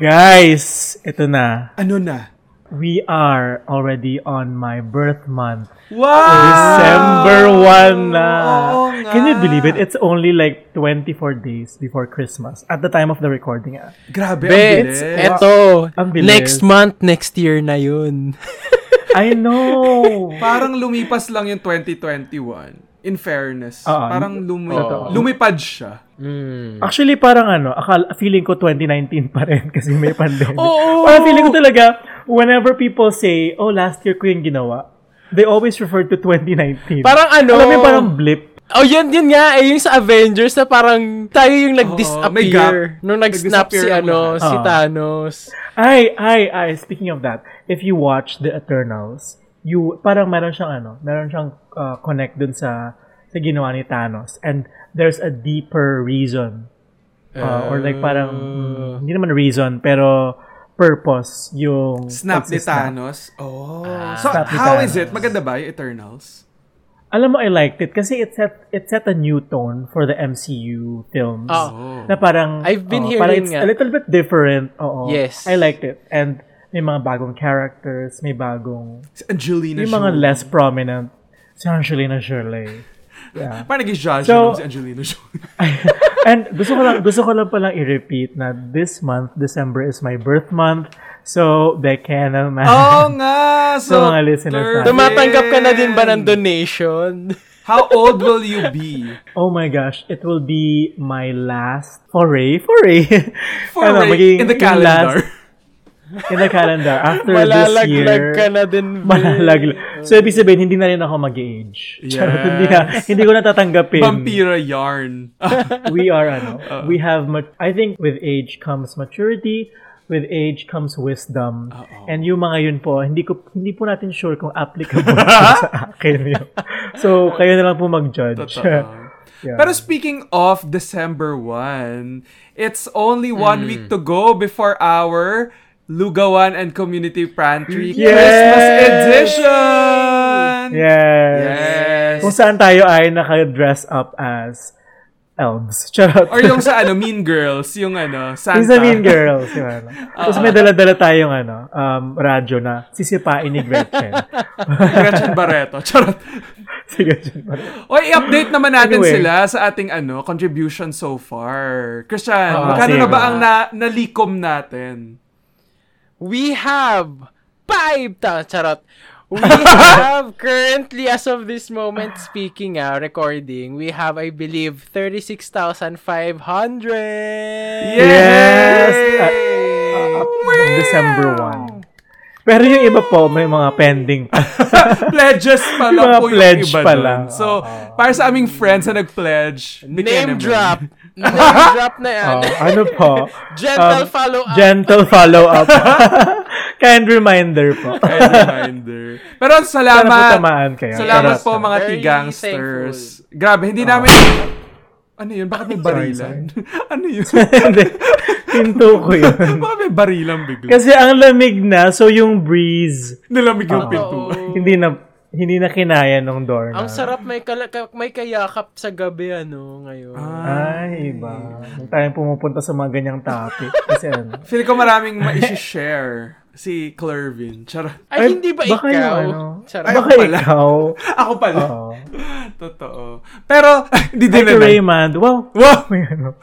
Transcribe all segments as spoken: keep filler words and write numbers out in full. Guys, ito na. Ano na? We are already on my birth month. Wow! December first na. Oo nga. Can you believe it? It's only like twenty-four days before Christmas at the time of the recording. Ah. Grabe, ang bilis. Eto, ang bilis. Next month, next year na yun. I know. Parang lumipas lang yung twenty twenty-one. In fairness, uh, parang lumi- uh, lumipad siya. Mm. Actually, parang ano, akala, feeling ko twenty nineteen pa rin kasi may pandemic. Oh, oh. Parang feeling ko talaga, whenever people say, oh, last year ko yung ginawa, they always refer to twenty nineteen. Parang ano? Alam mo, parang blip. Oh, yun, yun nga. Eh, yung sa Avengers na parang tayo yung nag-disappear. Oh, nung nag-snap nag-disappear si, ano, uh. si Thanos. Ay, ay, ay. Speaking of that, if you watch the Eternals, you parang meron siyang ano, meron siyang uh, connect dun sa sa ginawa ni Thanos, and there's a deeper reason uh, uh, or like parang mm, hindi naman reason pero purpose yung snap ni Thanos. Oh, ah, so how is it? Maganda ba yung Eternals? Alam mo, I liked it kasi it set it set a new tone for the M C U films. Oh. Na parang I've been oh, hearing nga. A little bit different. Oo. Yes. I liked it, and may mga bagong characters, may bagong... Si Angelina Jirle. Yung mga Shirley. Less prominent. Si Angelina Jirle. Yeah. Parang nag-judge so, si Angelina Jirle. And gusto ko, lang, gusto ko lang palang i-repeat na this month, December, is my birth month. So, bekena man. Oo nga! So, so mga listeners, tumatanggap ka na din ba ng donation? How old will you be? Oh my gosh, it will be my last foray. Foray! Foray ano, in the calendar. Last, in the calendar after this year. Malalaglag ka na din. Malalaglag. So, ibig sabihin, hindi na rin ako mag-age. Yes. Charot, hindi, na, hindi ko natatanggapin. Vampira yarn. We are, ano, uh-oh. We have, mat- I think with age comes maturity, with age comes wisdom. Uh-oh. And yung mga yun po, hindi ko hindi po natin sure kung applicable sa akin yun. So, kayo na lang po mag-judge. Yeah. Pero speaking of December first, it's only one mm. week to go before our Lugawan and Community Pantry yes! Christmas Edition! Yes! Yes! Kung saan tayo ay naka-dress up as elves. Charot. Or yung sa ano, Mean Girls, yung ano, Santa. Yung sa Mean Girls, yung ano. Tapos may dala-dala tayong ano, um, radyo na sisipain ni Gretchen. Gretchen Barretto. Charot. Si Gretchen Barretto. Oy, i-update naman natin anyway. Sila sa ating ano, contribution so far. Christian, oh, magkano na ba ang na- nalikom natin? We have five ta charot. We have currently, as of this moment, speaking out, recording, we have, I believe, thirty-six thousand five hundred. Yes! Uh, uh, December first. Pero yung iba po, may mga pending pa. Pledges pa lang po yung pledge iba pa lang. So, uh-huh. Para sa aming friends na nag-pledge, name drop. Name drop na yan. Oh, ano po? Gentle um, follow-up. Gentle follow-up. Kind reminder po. Kind reminder. Pero salamat. Kayo. Salamat Pero, po mga tigangsters. Grabe, hindi oh. namin... Ano yun? Bakit may barilan? Ano yun? Pinto ko yun. Bakit may barilan bigla? Kasi ang lamig na, so yung breeze. Nilamig yung oh. pinto. Hindi na... Hindi na kinaya nung door na. Ang sarap, may kala- may kayakap sa gabi, ano, ngayon. Ay, iba. Ang tayong pumupunta sa mga ganyang topic. Kasi ano. Feel ko maraming ma-share si Clervin. Char- Ay, Ay, hindi ba baka ikaw? Yung, ano? Ay, baka pala. Ikaw. Ako pala. Uh-oh. Totoo. Pero, hindi din na. Hi, Raymond. Wow. Wow. May, ano.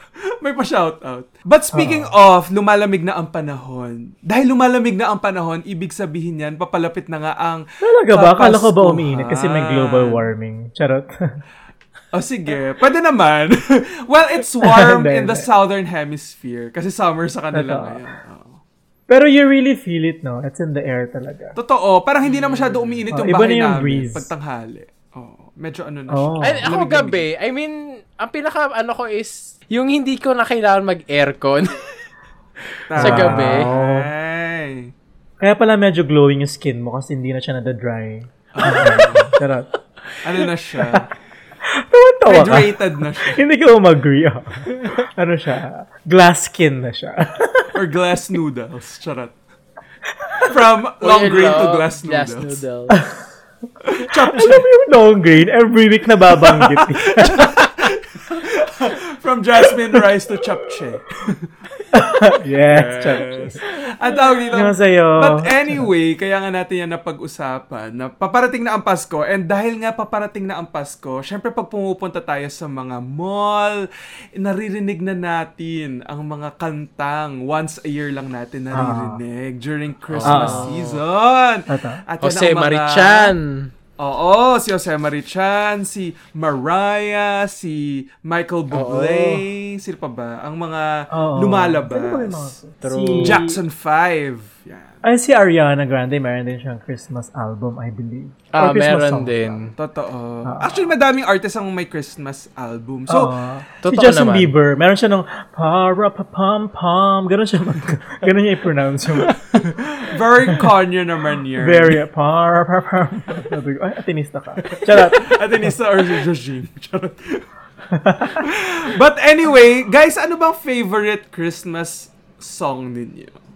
May pa-shoutout. But speaking Uh-oh. of, lumalamig na ang panahon. Dahil lumalamig na ang panahon, ibig sabihin yan, papalapit na nga ang... Talaga ba? Akala ko ba umiinit kasi may global warming? Charot. O oh, sige, pwede naman. Well, it's warm in the southern hemisphere kasi summer sa kanila Totoo. Ngayon. Oh. Pero you really feel it, no? It's in the air talaga. Totoo. Parang hindi na masyado umiinit oh, yung bahay yung namin. Breeze. Pagtanghali. Oh, medyo ano na oh. siya. Ako gabi, I mean, ang pinaka ano ko is, yung hindi ko na kailangan mag-aircon sa gabi. Wow. Ay. Kaya pala medyo glowing yung skin mo kasi hindi na siya nadadry. Charot. Ano na siya? Tawa-tawa ka. Hydrated na siya. Hindi ko mag-agree. Oh. Ano siya? Glass skin na siya. Or glass noodles. Charot. From long grain to glass noodles. Glass noodles. Alam mo yung long grain? Every week nababanggit. From jasmine rice to chapche. Yes, yes. Ang tawag dito. But anyway, kaya nga natin yan napag-usapan na paparating na ang Pasko, and dahil nga paparating na ang Pasko, syempre pag pumupunta tayo sa mga mall, naririnig na natin ang mga kantang once a year lang natin naririnig uh, during Christmas uh, season. Uh, At Jose Mari Chan. Oo, si Jose Mari Chan, si Mariah, si Michael Bublé, si pa ba? Ang mga Uh-oh. lumalabas. Si Jackson five. Yan. Ay, si Ariana Grande, meron din siyang Christmas album, I believe. Or ah, meron din. Lang. Totoo. Uh-oh. Actually, madaming artist ang may Christmas album. So, si Justin naman. Bieber, meron siya nung para-pa-pam-pam. Ganun siya, mag- ganun niya i-pronounce yung very Kanye naman yun. Very para-pa-pam. Ay, atinista ka. Charot. Atinista or regime. Charot. But anyway, guys, ano bang favorite Christmas song ninyo?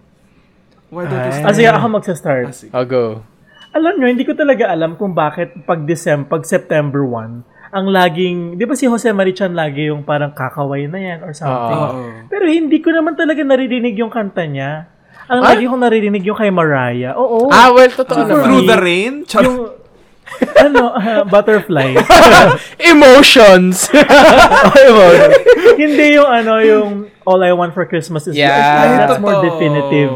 Why don't you start? Ah, sige, ako magsa-start. Ah, I'll go. Alam nyo, hindi ko talaga alam kung bakit pag December, pag September first, ang laging, di ba si Jose Mari Chan lagi yung parang kakaway na yan or something. Uh-oh. Pero hindi ko naman talaga naririnig yung kanta niya. Ang ah? lagi kong naririnig yung kay Mariah. Oo. Ah, well, totoo so, naman. Through the Rain? Char- yung, ano, uh, butterfly. Emotions. Oh, emotions. Hindi yung, ano, yung All I Want for Christmas is yeah. Like, that's totoo. More definitive.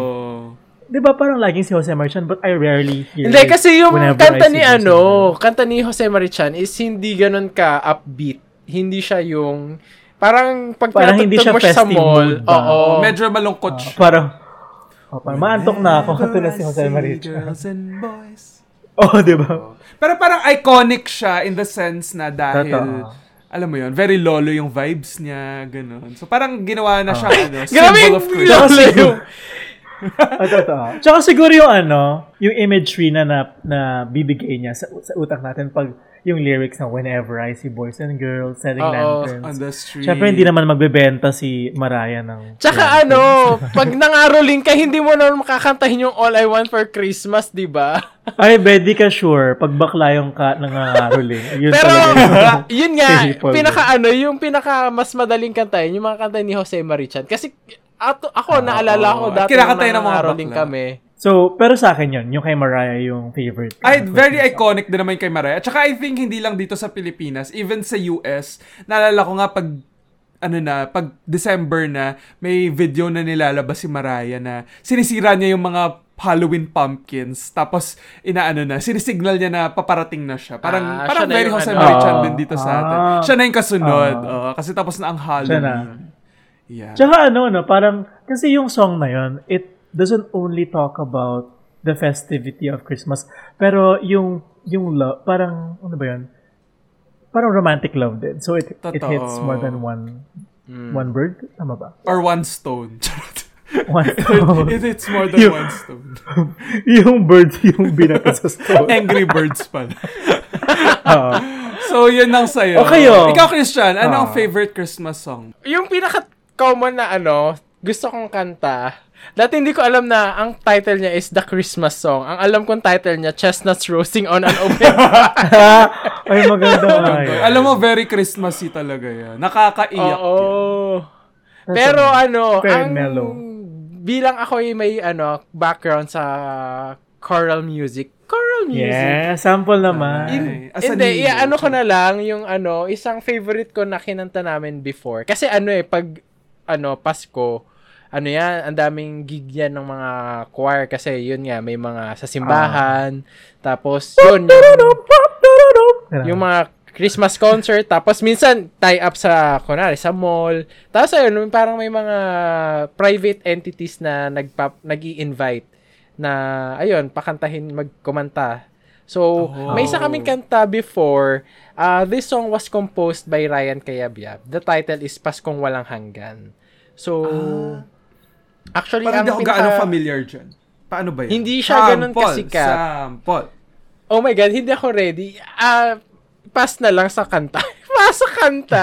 Di ba parang laging si Jose Mari Chan, but I rarely hear. Hindi, kasi yung kanta ni, ano, kanta ni Jose Mari Chan is hindi ganun ka upbeat. Hindi siya yung, parang pag pinatugtog mo siya sa mall, oo, medyo malungkot uh, siya. Parang, oh, parang maantok na ako katulad si Jose Mari Chan. Oh, di ba? Pero parang iconic siya in the sense na dahil, tata. Alam mo yun, very lolo yung vibes niya, ganun. So parang ginawa na siya, oh. ano, symbol of Christmas. Lolo yung... oh, totoo. Tsaka siguro yung ano, yung imagery na, na, na bibigay niya sa, sa utak natin pag yung lyrics na whenever I see boys and girls selling oh, lanterns. On the street. Siyempre, hindi naman magbebenta si Mariah ng... Tsaka lanterns. Ano, pag nangaroling ka, hindi mo naman makakantahin yung All I Want for Christmas, di ba? Ay, Betty ka sure. Pag bakla yung ka nangaroling. Yun pero, yun nga, pinaka ano, yung pinaka mas madaling kantahin, yung mga kantahin ni Jose Mari Chan. Kasi... Ato, ako, oh, naalala ko dati kinakantay ng mga rolling kami. So, pero sa akin yun, yung kay Mariah yung favorite. Ay, very iconic din naman kay Mariah. Tsaka I think hindi lang dito sa Pilipinas, even sa U S, naalala ko nga pag, ano na, pag December na, may video na nilalabas si Mariah na sinisira niya yung mga Halloween pumpkins. Tapos, inaano na, sinisignal niya na paparating na siya. Parang, ah, parang very Jose Mari Chan din dito ah, sa atin. Siya na yung kasunod. Ah, oh, kasi tapos na ang Halloween. Yeah. Tsaka ano, no, parang, kasi yung song na yun, it doesn't only talk about the festivity of Christmas, pero yung, yung love, parang, ano ba yun? Parang romantic love din. So, it Totoo. It hits more than one, mm. one bird? Tama ba? Or one stone. One stone. It, it hits more than yung, one stone. Yung bird, yung binaka sa stone. Angry birds pala. Oo. So, yun ang sayo. Okay, oh. Ikaw, Christian, ano ang favorite Christmas song? Yung pinaka- common na ano, gusto kong kanta. Dati hindi ko alam na ang title niya is The Christmas Song. Ang alam kong title niya, Chestnuts Roasting on an Open Fire. Ay, maganda. Ay. Alam mo, very Christmassy talaga yan. Nakakaiyak Oo. Yan. Pero ano, ang, bilang ako ay may ano, background sa choral music, choral music. Yeah, sample naman. Hindi, yeah, ano ko na lang, yung ano, isang favorite ko na kinanta namin before. Kasi ano eh, pag ano, Pasko, ano yan, ang daming gig yan ng mga choir kasi yun nga, may mga sa simbahan, ah. tapos yun, yung, yung mga Christmas concert, tapos minsan tie-up sa, kunwari, sa mall. Tapos ayun, parang may mga private entities na nagpa- nag-i-invite na, ayun, pakantahin, magkumanta. So, oh. may isa kaming kanta before. Uh, this song was composed by Ryan Cayabyab. The title is Paskong Walang Hanggan. So, ah. actually, parang ang pinaka... Parang hindi ako pinaka- gaano familiar dyan. Paano ba yan? Hindi siya sample, ganun kasikat. Sample. Oh my God, hindi ako ready. Uh, pass na lang sa kanta. Pass sa kanta.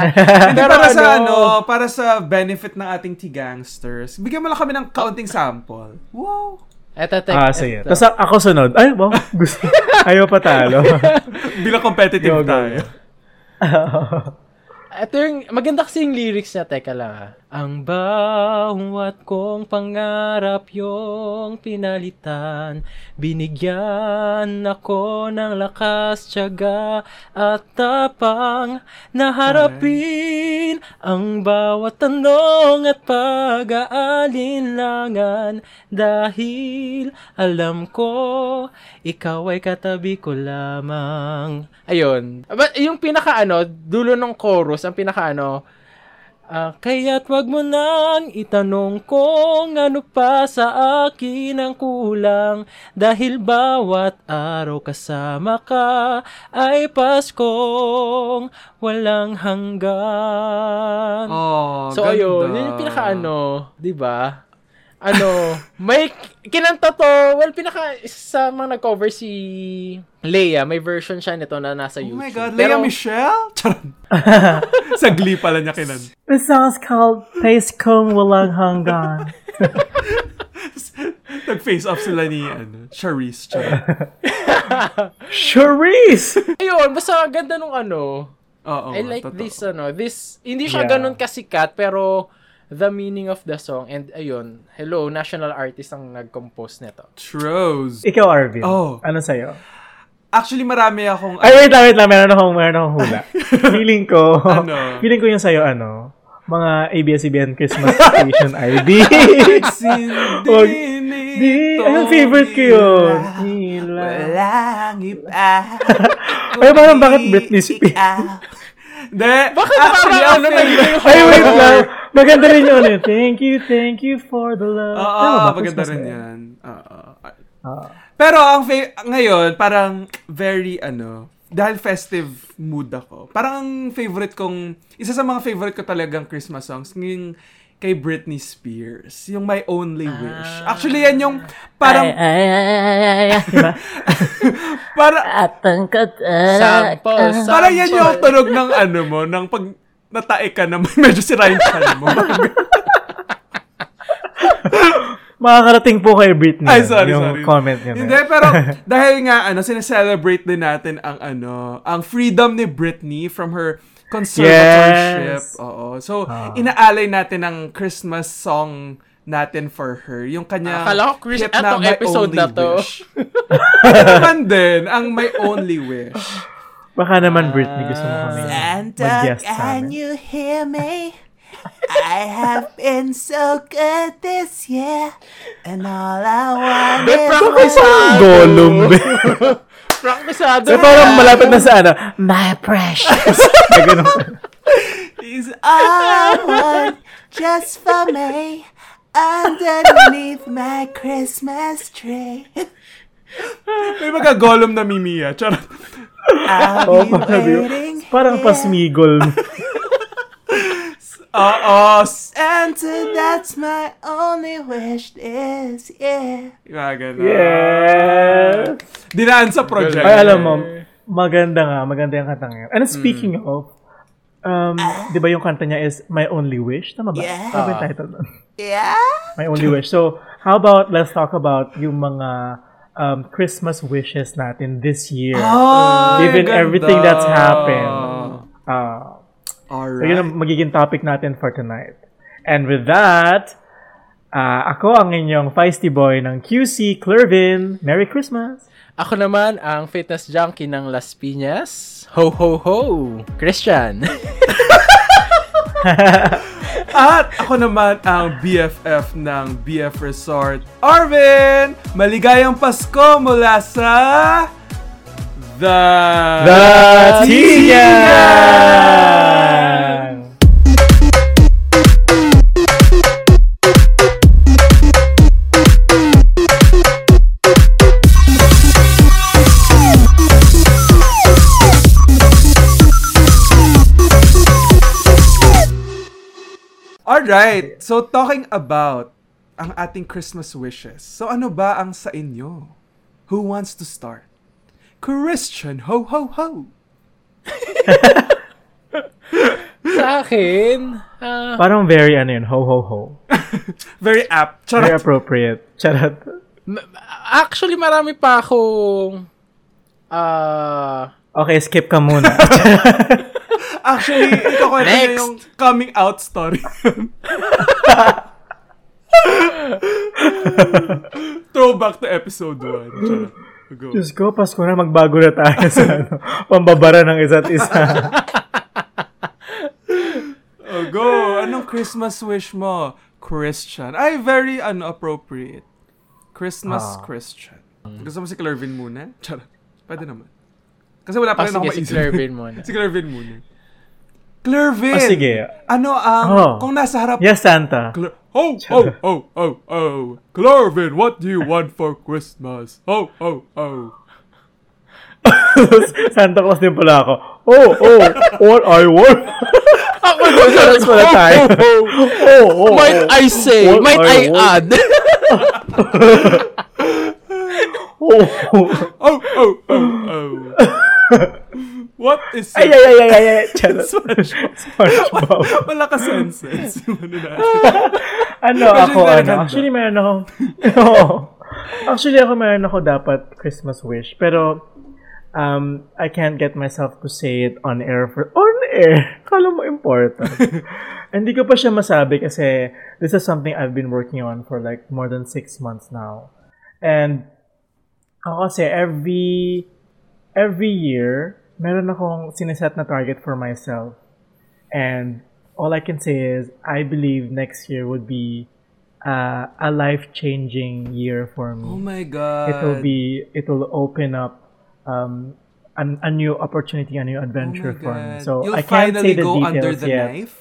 Pero para ano, sa ano, para sa benefit ng ating T-Gangsters, bigyan mo lang kami ng counting sample. Wow! Eto, take, ah, sige. Tapos ako sunod. Ay, wow. Gusto. Ayaw pa talo. Bilang competitive Yo, tayo. Ito yung, maganda kasi yung lyrics niya. Teka lang ha. Ang bawat kong pangarap yung pinalitan, binigyan ako ng lakas, tiyaga at tapang na harapin ang bawat tanong at pag-aalinlangan. Dahil alam ko, ikaw ay katabi ko lamang. Ayun. But yung pinaka-ano, dulo ng chorus, ang pinaka-ano, Uh, kaya't wag mo nang itanong kung ano pa sa akin ang kulang, dahil bawat araw kasama ka ay Paskong walang hanggan. Oh, so ganda. Ayun, yun yung pinaka-ano, diba? Ano, may kinanta to, well, pinaka isa mga nag-cover si Leia, may version siya nito na nasa YouTube. Oh my God, Leia. Pero... Michelle? Charot. Sa Glee pala niya kinanta. The song's called Paskong Walang Hanggan. Nag-face up sila ni ano, Charisse. Charisse! Ayun, basta ganda nung ano. Oh, oh, I like totoo. This ano. This, hindi siya yeah. ganun kasikat, pero the meaning of the song. And ayun, hello, national artist ang nag-compose nito. True. Ikaw, Arvin. Oh. Ano sa'yo? Actually, marami akong... Ay, wait lang, wait lang. Meron akong, meron akong hula. Feeling ko, ano? Feeling ko yung sa'yo, ano, mga A B S C B N Christmas Station I D. Di, ang favorite ko yun. Hila. Walang iba. Ay, parang bakit Britney Spears? Hindi. Bakit parang ano na yun? Ay, wait lang. Maganda rin yun. Thank you, thank you for the love. Oo, oh, oh, maganda rin yan. Oo. Oo. Pero ang fa- ngayon, parang very, ano, dahil festive mood ako. Parang favorite kong, isa sa mga favorite ko talagang Christmas songs, yung kay Britney Spears, yung My Only Wish. Actually, yan yung parang... Ay, ay, ay, ay, ay, diba? Parang... Atangkat, ay, parang yan yung tunog ng ano mo, ng pag natae ka naman, medyo si Ryan Cayabyab mo. Makakarating po kay Britney. Ay, sorry, yung sorry. Comment niya. Hindi, pero dahil nga, ano, sineselebrate din natin ang, ano, ang freedom ni Britney from her conservatorship. Yes. Oo. So, ah. inaalay natin ang Christmas song natin for her. Yung kanya, akala ko, Chris, etong episode na to. Ito naman din, ang My Only Wish. Baka naman, Britney, gusto mo kami mag-guest sa amin. Santa, can you hear me? I have been so good this year, and all I want is you. Praktisado. So, parang malapit na sa ano, my precious. Is all I want just for me, underneath my Christmas tree. May magagolom na mimi, ah. Charot. I'll oh, be waiting here. Parang pasmigol. Uh-oh. And that's my only wish this year. Maganda. Yeah. Dinaan sa project. Ay, alam mo, maganda nga. Maganda yung kanta ngayon. And speaking mm. of, um, uh, di ba yung kanta niya is My Only Wish? Tama ba? Yeah. Tama yung title nun. Yeah. My Only Wish. So, how about, let's talk about yung mga um, Christmas wishes natin this year. Oh, given ganda. Everything that's happened. Uh, Alright. So, yun ang magiging topic natin for tonight. And with that, uh, ako ang inyong feisty boy ng Q C, Clervin. Merry Christmas! Ako naman ang fitness junkie ng Las Piñas. Ho, ho, ho! Christian! At ako naman ang B F F ng B F Resort, Arvin! Maligayang Pasko mula sa... The... The Tiñas! Alright, so talking about ang ating Christmas wishes. So ano ba ang sa inyo? Who wants to start? Christian, ho ho ho! Sa akin, uh, parang very ano yun, ho ho ho. Very apt. Charot. Very appropriate. Charot. Actually, marami pa akong... Uh... Okay, skip ka muna. Actually, ikaw ko na yung coming out story. Throwback to episode one. Go. Diyos ko, Pasko na, magbago na tayo sa ano, pambabara ng isa't isa. Oh, go! Anong Christmas wish mo? Christian. Ay, very unappropriate. Christmas ah. Christian. Gusto mo si Clervin muna? Charot. Pwede naman. Kasi wala pa rin oh, ako maisip. Si Clervin muna. Si Clervin muna. Clervin! Oh, sige. Ano ang... Um, oh. Kung nasa harap... Yes, Santa. Cler- oh, oh, oh, oh, oh. Clervin, what do you want for Christmas? Oh, oh, oh. Santa Claus din pala ako. Oh, oh, all I want... Ako doon sa nasa pala tayo. Oh, oh, oh. Might I say, what might I, I add... Oh, oh, oh, oh, oh. What is it? Ay, ay, ay, ay, ay. SpongeBob. SpongeBob. Malakas senses. Ano ako, ano? Actually, meron ako. Oo. Actually, ako meron ako dapat Christmas wish. Pero, um, I can't get myself to say it on air. For, on air? Kala mo important. Hindi ko pa siya masabi kasi this is something I've been working on for like more than six months now. And, ako kasi every every year, meron akong sineset na target for myself. And all I can say is, I believe next year would be uh, a life-changing year for me. Oh my God! It'll be, it'll open up um, an, a new opportunity, a new adventure oh for me. So you'll I can't say the details yet. You'll finally go under the yet. Knife?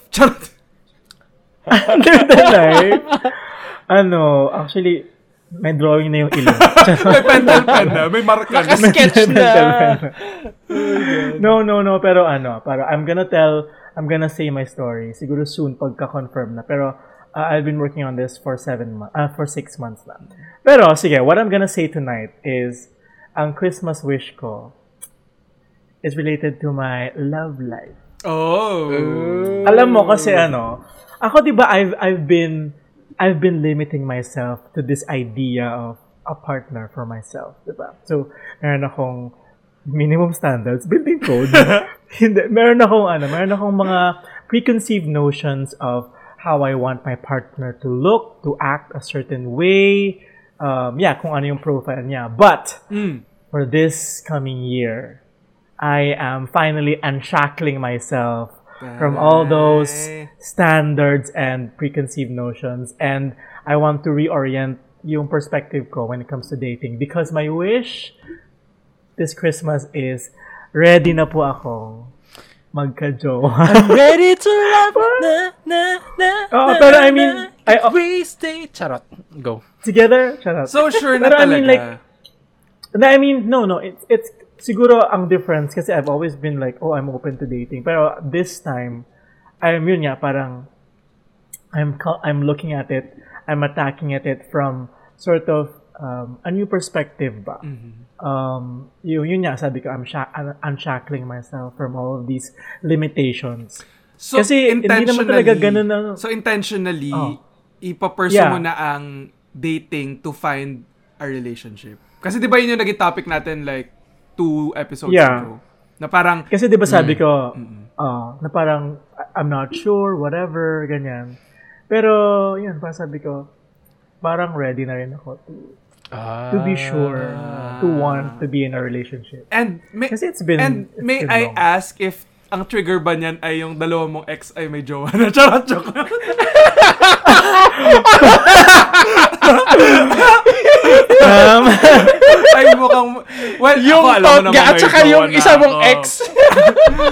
Under the knife? Ano, actually... May drawing na yung ilong. May pentel pen na. May marka. Naka-sketch na. No, no, no. Pero ano, para I'm gonna tell, I'm gonna say my story. Siguro soon, pagka-confirm na. Pero uh, I've been working on this for seven months, uh, for six months na. Pero sige, what I'm gonna say tonight is, ang Christmas wish ko is related to my love life. Oh! Ooh. Alam mo, kasi ano, ako diba, I've, I've been... I've been limiting myself to this idea of a partner for myself, diba? So, meron akong minimum standards, building code. Hindi, meron akong ano, meron akong mga preconceived notions of how I want my partner to look, to act a certain way. Um, yeah, kung ano yung profile niya. But mm. for this coming year, I am finally unshackling myself from all those standards and preconceived notions. And I want to reorient yung perspective ko when it comes to dating. Because my wish this Christmas is, ready na po ako magka-jowa. I'm ready to love. Na, na, na, oh, na, pero I mean, I, oh, we stay. Charot. Go. Together? Charot. So sure na talaga. I mean, like, I mean, no, no, it's, it's, siguro ang difference kasi I've always been like, oh, I'm open to dating, pero this time I'm yun nga parang I'm I'm looking at it, I'm attacking at it from sort of um, a new perspective ba. Mm-hmm. Um yun, yun nga sabi ko, I'm sh- unshackling myself from all of these limitations. So kasi hindi naman talaga ganun ang, so intentionally oh, ipapursue yeah. mo na ang dating to find a relationship. Kasi di ba yun yung naging topic natin like two episodes yeah. ago. Na parang... Kasi diba sabi ko, mm-hmm. uh, na parang, I'm not sure, whatever, ganyan. Pero, yun, parang sabi ko, parang ready na rin ako to, ah. to be sure, to want to be in a relationship. And may, kasi it's been... And it's may been I long. Ask if ang trigger ba niyan ay yung dalawa mong ex ay may jowa na? Charot, joke. um, ay mukhang well yung thought at saka yung isa mong ako. Ex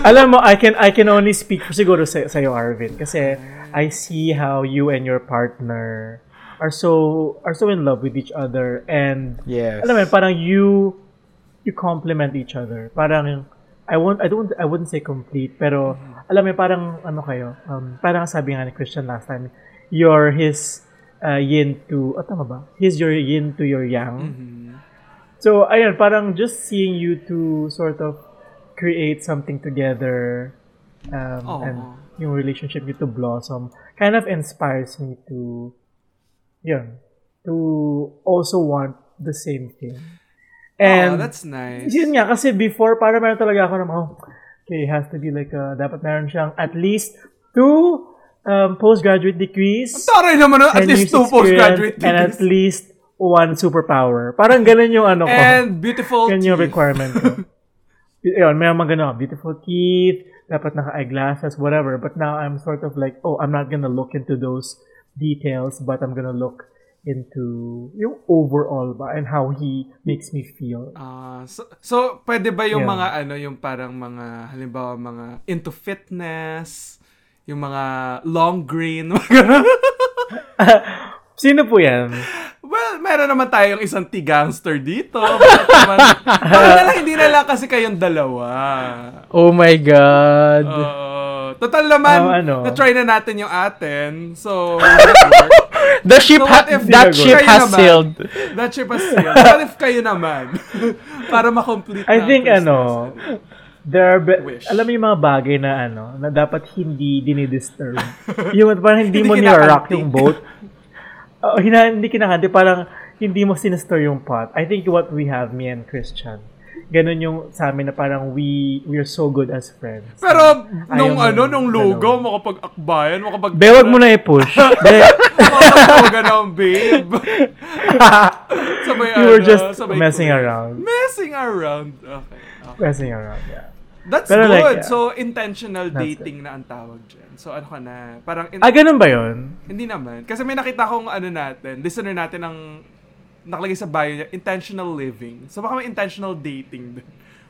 alam mo I can I can only speak siguro sa sa'yo, Arvin, kasi I see how you and your partner are so are so in love with each other and yes. alam mo parang you you complement each other parang I won't I don't I wouldn't say complete pero alam mo parang ano kayo um, parang sabi nga ni Christian last time you're his Uh, yin to, oh, tama ba? He's your yin to your yang. Mm-hmm. So, ayun, parang just seeing you two sort of create something together um, and yung relationship you to blossom kind of inspires me to, yun, to also want the same thing. And, oh, that's nice. Yun nga, kasi before, parang meron talaga ako na, oh, Okay, has to be like, uh, dapat meron siyang at least two um, postgraduate degrees. Taray naman, at least two postgraduate degrees. And at least one superpower. Parang ganun yung ano ko. And beautiful teeth. Ganun yung requirement ko. Yun, may mga ganun. Beautiful teeth, dapat naka-eyeglasses, whatever. But now I'm sort of like, oh, I'm not gonna look into those details, but I'm gonna look into yung overall ba and how he makes me feel. Ah, uh, so, so pwede ba yung yeah. mga ano, yung parang mga halimbawa mga into fitness, yung mga long green. uh, sino po yan? Well, meron naman tayong isang tigangster dito. Parang na lang, hindi na lang kasi kayong dalawa. Oh my God. Uh, total naman, oh, ano? na-try na natin yung atin. So, The ship, so ha- if, that ship has naman, sailed. That ship has sailed. What if kayo naman? Para ma-complete na. I think, ano, there are, be- alam mo yung mga bagay na, ano, na dapat hindi dinidisturb. Yung parang hindi, hindi mo niya-rock yung boat. Uh, hina- hindi kinakante. Parang hindi mo sinister yung pot. I think what we have, me and Christian, ganun yung sa amin na parang we we are so good as friends. Pero so, nung ano, nung logo, makapag-akbayan, makapag- Be, wag mo na i-push. Makapag-akbayan ang babe. Sabay, you were ano, just messing cool. around. Messing around. Okay, okay. Messing around, yeah. That's Pero good. Like, yeah. So, intentional That's dating good. na ang tawag dyan. So, ano ka na, parang... In- ah, ganun ba yun? Hindi naman. Kasi may nakita kong ano natin, listener natin ng... nakalagay sa bio niya, intentional living. So, baka may intentional dating.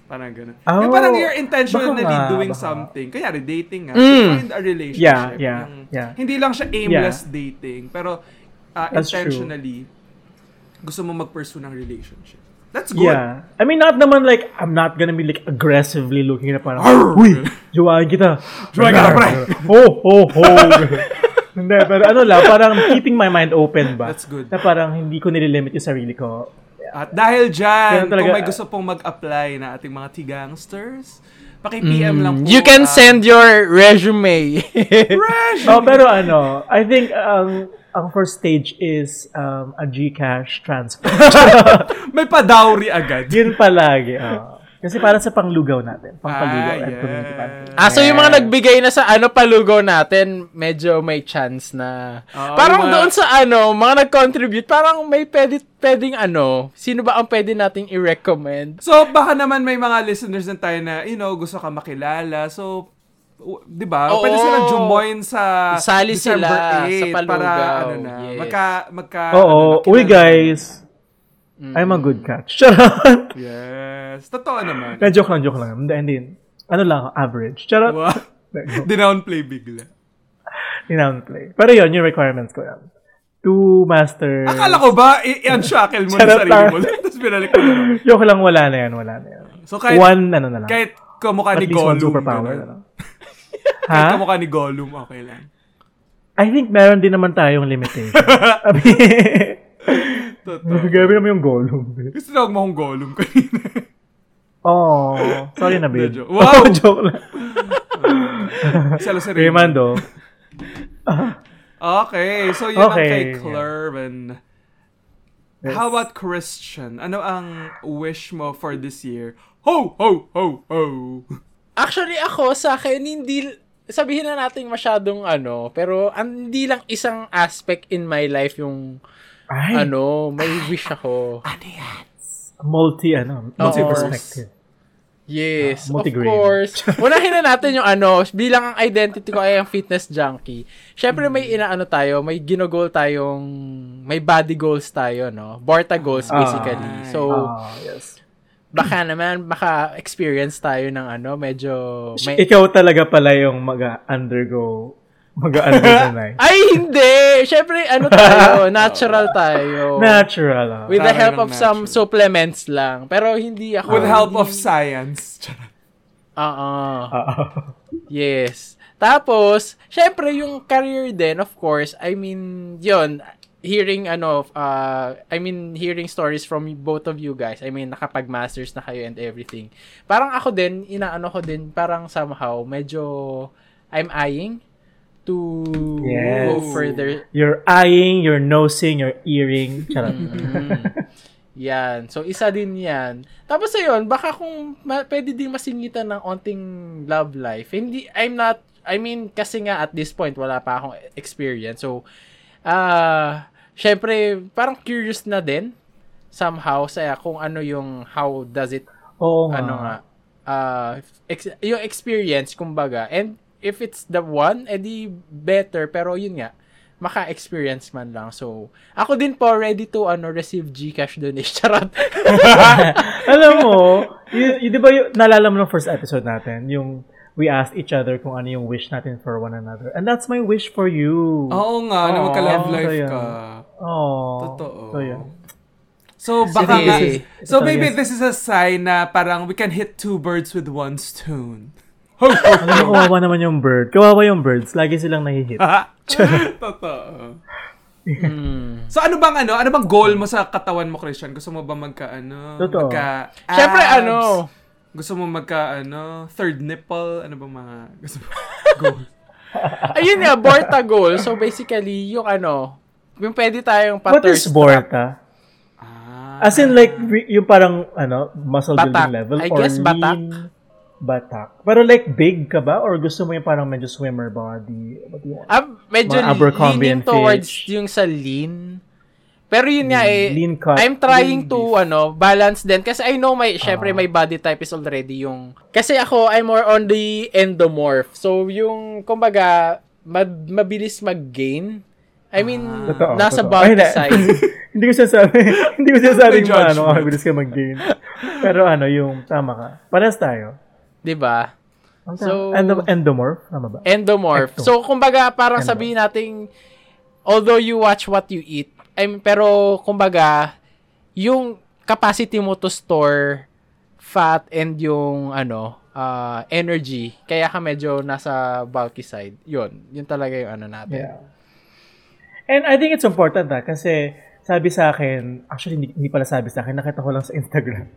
Parang gano'n. Oh, eh, parang you're intentionally nga, doing baka. something. Kaya rin, dating nga. Mm. A relationship. Yeah, yeah, yung, yeah. Hindi lang siya aimless yeah. dating. Pero, uh, intentionally, true. gusto mo mag-pursue ng relationship. That's good. Yeah. I mean, not naman like, I'm not gonna be like, aggressively looking na parang, uy, jowain kita. Jowain kita, pre. Oh, oh, oh. Hindi, pero ano lang, parang keeping my mind open ba? That's good. Na parang hindi ko nililimit yung sarili ko. Yeah. At dahil dyan, talaga, kung may gusto pong mag-apply na ating mga tigangsters, paki-P M mm, lang po. You can uh, send your resume. Resume! Oh, pero ano, I think ang um, ang first stage is um, a GCash transfer. May padawri agad. Yun palagi, oh. Kasi para sa panglugaw natin. Pangpalugaw. Ah, yeah. Ah, so yung mga nagbigay na sa ano palugaw natin, medyo may chance na. Oh, parang mga... doon sa ano, mga nag-contribute, parang may pwede, pwedeng ano, sino ba ang pwede nating i-recommend? So, baka naman may mga listeners na tayo na, you know, gusto ka makilala. So, di ba? Pwede sila jumoin sa Sali December sila eight sa palugaw. Para ano na, yes. magka, magka, Oo, ano, uy guys, mm. I'm a good catch. Charot. Yes. Totoo naman. Na joke lang, joke lang. Hindi, hindi. Ano lang, average. Charot. Wow. Dinownplay bigla. Dinownplay. Pero yun, yung requirements ko yan. Two masters. Akala ko ba, i-unshackle mo na sarili mo. Tapos binalik ko lang. Joke lang, wala na yan, wala na yan. So kahit, one, ano na lang. Kahit kamukha ni Gollum. At least one superpower na lang. Ha? Kahit kamukha ni Gollum, okay lang. I think meron din naman tayong limitation. Totoo. Gabi naman yung Gollum. Gusto na huwag mo akong Gollum kanina. Oh, sorry na, babe. Joke. Wow! Oh, joke lang. Salasari. Raymando. Okay, so yun okay. ang kay Clerven. Yes. How about Christian? Ano ang wish mo for this year? Ho, ho, ho, ho. Actually, ako, sa akin, hindi... Sabihin na natin masyadong ano, pero hindi lang isang aspect in my life yung... Ay. Ano, may wish ako. Ano yan? Multi, ano? Multi-perspective. Yes, uh, of course. Unahin na natin yung ano, bilang ang identity ko ay ang fitness junkie. Siyempre, may inaano tayo, may ginogol tayong, may body goals tayo, no? Borta goals, basically. Uh, so, uh, yes. Baka naman, baka experience tayo ng ano, medyo... May... Ikaw talaga pala yung mag-undergo... Mag-ano na Ay, hindi! Siyempre, ano tayo? Natural tayo. Natural. Ah. With the help of some supplements lang. Pero hindi ako. With the help hindi... of science. Uh-uh. Uh-uh. Yes. Tapos, siyempre, yung career din, of course, I mean, yun, hearing, ano, uh, I mean, hearing stories from both of you guys. I mean, nakapag-masters na kayo and everything. Parang ako din, inaano ko din, parang somehow, medyo, I'm eyeing. to yes. go further. You're eyeing, you're nosing, you're earing. Mm-hmm. Yan. So, isa din yan. Tapos, ayun, baka kung ma- pwede din masingitan ng onting love life. Hindi, I'm not, I mean, kasi nga at this point, wala pa akong experience. So, ah, uh, syempre, parang curious na din, somehow, saya kung ano yung, how does it, oh, ano nga, uh, ex- yung experience, kumbaga. And, if it's the one, edi better, pero yun nga, maka-experience man lang. So, ako din po, ready to ano receive GCash donation. Charot. Alam mo, y- y- di ba yung, nalala mo ng first episode natin, yung we asked each other kung ano yung wish natin for one another. And that's my wish for you. Oo nga, oh, na magka-love life so ka. Oo. Totoo. So, yun. So, baka nga, is, so maybe yes. This is a sign na parang we can hit two birds with one stone. Ano, kawawa naman yung bird. Kawawa yung birds. Lagi silang nahihit. Totoo. Mm. So ano bang ano? Ano bang goal mo sa katawan mo, Christian? Gusto mo ba magka ano? Totoo. Magka abs? Siyempre ano? Gusto mo magka ano? Third nipple? Ano bang mga gusto mo? Goal? Ayun nga, Borta goal. So basically, yung ano, yung pwede tayong pa-thirst. What is Borta? Ah. As in like, yung parang ano, muscle batak. Building level? I or guess lean? Batak. Batak. Pero like big ka ba? Or gusto mo yung parang medyo swimmer body? Um, medyo leaning towards yung sa lean. Pero yun nga eh, cut, I'm trying to beef. Ano balance din. Kasi I know my, syempre uh, my body type is already yung, kasi ako, I'm more on the endomorph. So yung, kumbaga, mad, mabilis mag-gain. I mean, uh, totoo, nasa totoo. Body ay, size. Hindi ko sinasabi, hindi ko sinasabi kung ano, mabilis ka mag-gain. Pero ano, yung, tama ka. Paras tayo. Diba? Okay. So, Endo- endomorph? Tama ba? Endomorph. Ecto. So, kumbaga, parang endomorph. Sabihin natin, although you watch what you eat, I mean, pero, kumbaga, yung capacity mo to store fat and yung, ano, uh, energy, kaya ka medyo nasa bulky side. Yun. Yun talaga yung ano natin. Yeah. And I think it's important, ha? Kasi, sabi sa akin, actually, hindi, hindi pala sabi sa akin, nakita ko lang sa Instagram.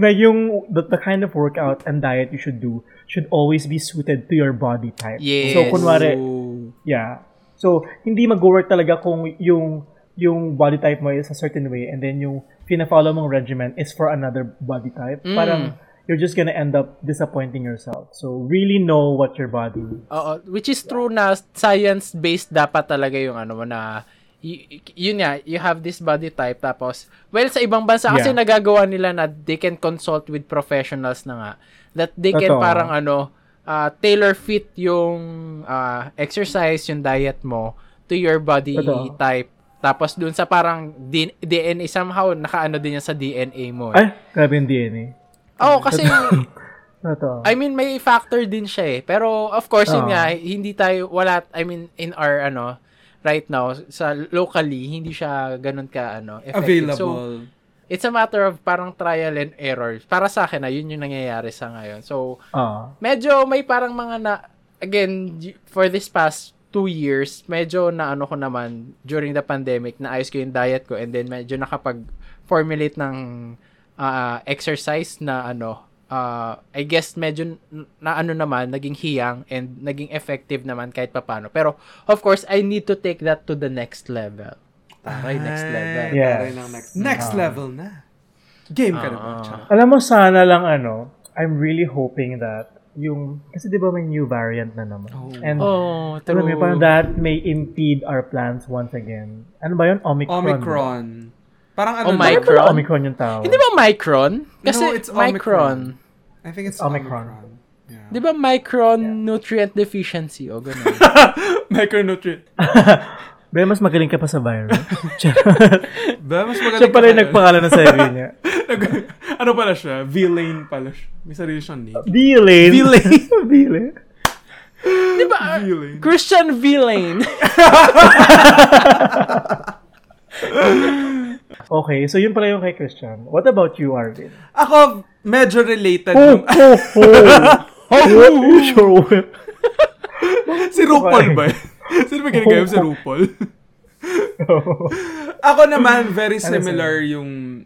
Na yung the, the kind of workout and diet you should do should always be suited to your body type. Yes. So kunwari, yeah. So hindi mag-work talaga kung yung yung body type mo is a certain way and then yung pina-follow mong regimen is for another body type. Mm. Parang you're just gonna end up disappointing yourself. So really know what your body. Oo, which is true na science-based dapat talaga yung ano na Y- yun nga, you have this body type tapos, well, sa ibang bansa kasi yeah. nagagawa nila na they can consult with professionals na nga, that they can Ito. Parang ano, uh, tailor fit yung uh, exercise, yung diet mo to your body Ito. Type tapos dun sa parang D- DNA somehow, nakaano din yan sa D N A mo eh. Ay, grabe yung D N A. Oo, oh, kasi Ito. I mean, may factor din siya eh, pero of course Ito. Yun nga, hindi tayo, wala, I mean, in our ano right now, sa locally, hindi siya ganun ka, ano, effective. Available. So, it's a matter of parang trial and error. Para sa akin, na yun yung nangyayari sa ngayon. So, uh-huh. medyo may parang mga na, again, for this past two years, medyo na ano ko naman, during the pandemic, naayos ko yung diet ko and then medyo nakapag-formulate ng uh, exercise na ano, uh, I guess medyo na ano naman, naging hiyang and naging effective naman kahit papano. Pero, of course, I need to take that to the next level. Taray, next level. Yes. Taray ng next level. Next level na. Game ka uh, na ba? Alam mo, sana lang ano, I'm really hoping that yung, kasi di ba may new variant na naman? Oh. And, oh, true. Alam mo, parang that may impede our plans once again. Ano ba yun? Omicron. Omicron. Ba? Parang ano, Omicron? Parang Omicron yung tao. Hindi ba Micron? Kasi no, it's Omicron. Micron. I think it's, it's Omicron. Omicron. Yeah. Di ba Micron yeah. nutrient deficiency o gano'n? Micronutrient. Ba, mas magaling ka pa sa virus? Ba, mas magaling siya pala yung nagpangalan ng sarili niya. Ano pala siya? V-Lane pala siya. May sarili siyang name. V-Lane? V-Lane. V-Lane. Di ba? V-Lane. Christian V-Lane. Okay, so yun pala yung kay Christian. What about you, Arvin? Ako, medyo related. Oh, oh, oh. Si Rupol ba? Sino ba ginagayam si Rupol? Ako naman, very similar yung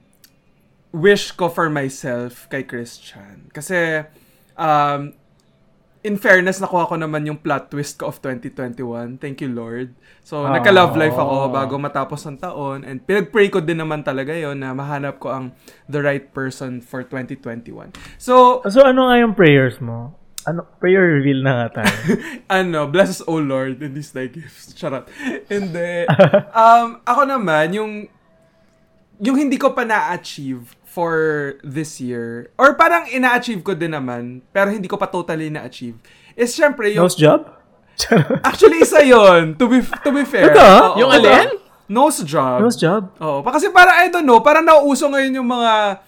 wish ko for myself kay Christian. Kasi, um, in fairness, nakuha ko naman yung plot twist ko of twenty twenty-one. Thank you, Lord. So, oh. nagka-love life ako bago matapos ang taon. And pinag-pray ko din naman talaga yon na mahanap ko ang the right person for twenty twenty-one. So, so ano nga yung prayers mo? Ano, prayer reveal na nga tayo. Ano, bless us, O Lord, and these thy gifts. Charot. And then, um, ako naman, yung yung hindi ko pa na-achieve for this year, or parang ina-achieve ko din naman, pero hindi ko pa totally na-achieve, is syempre yung... Nose job? Actually, isa yun. To be, to be fair. Ito? Yung alin? Nose job. Nose job? Oo. Kasi parang, I don't know, parang nauuso ngayon yung mga...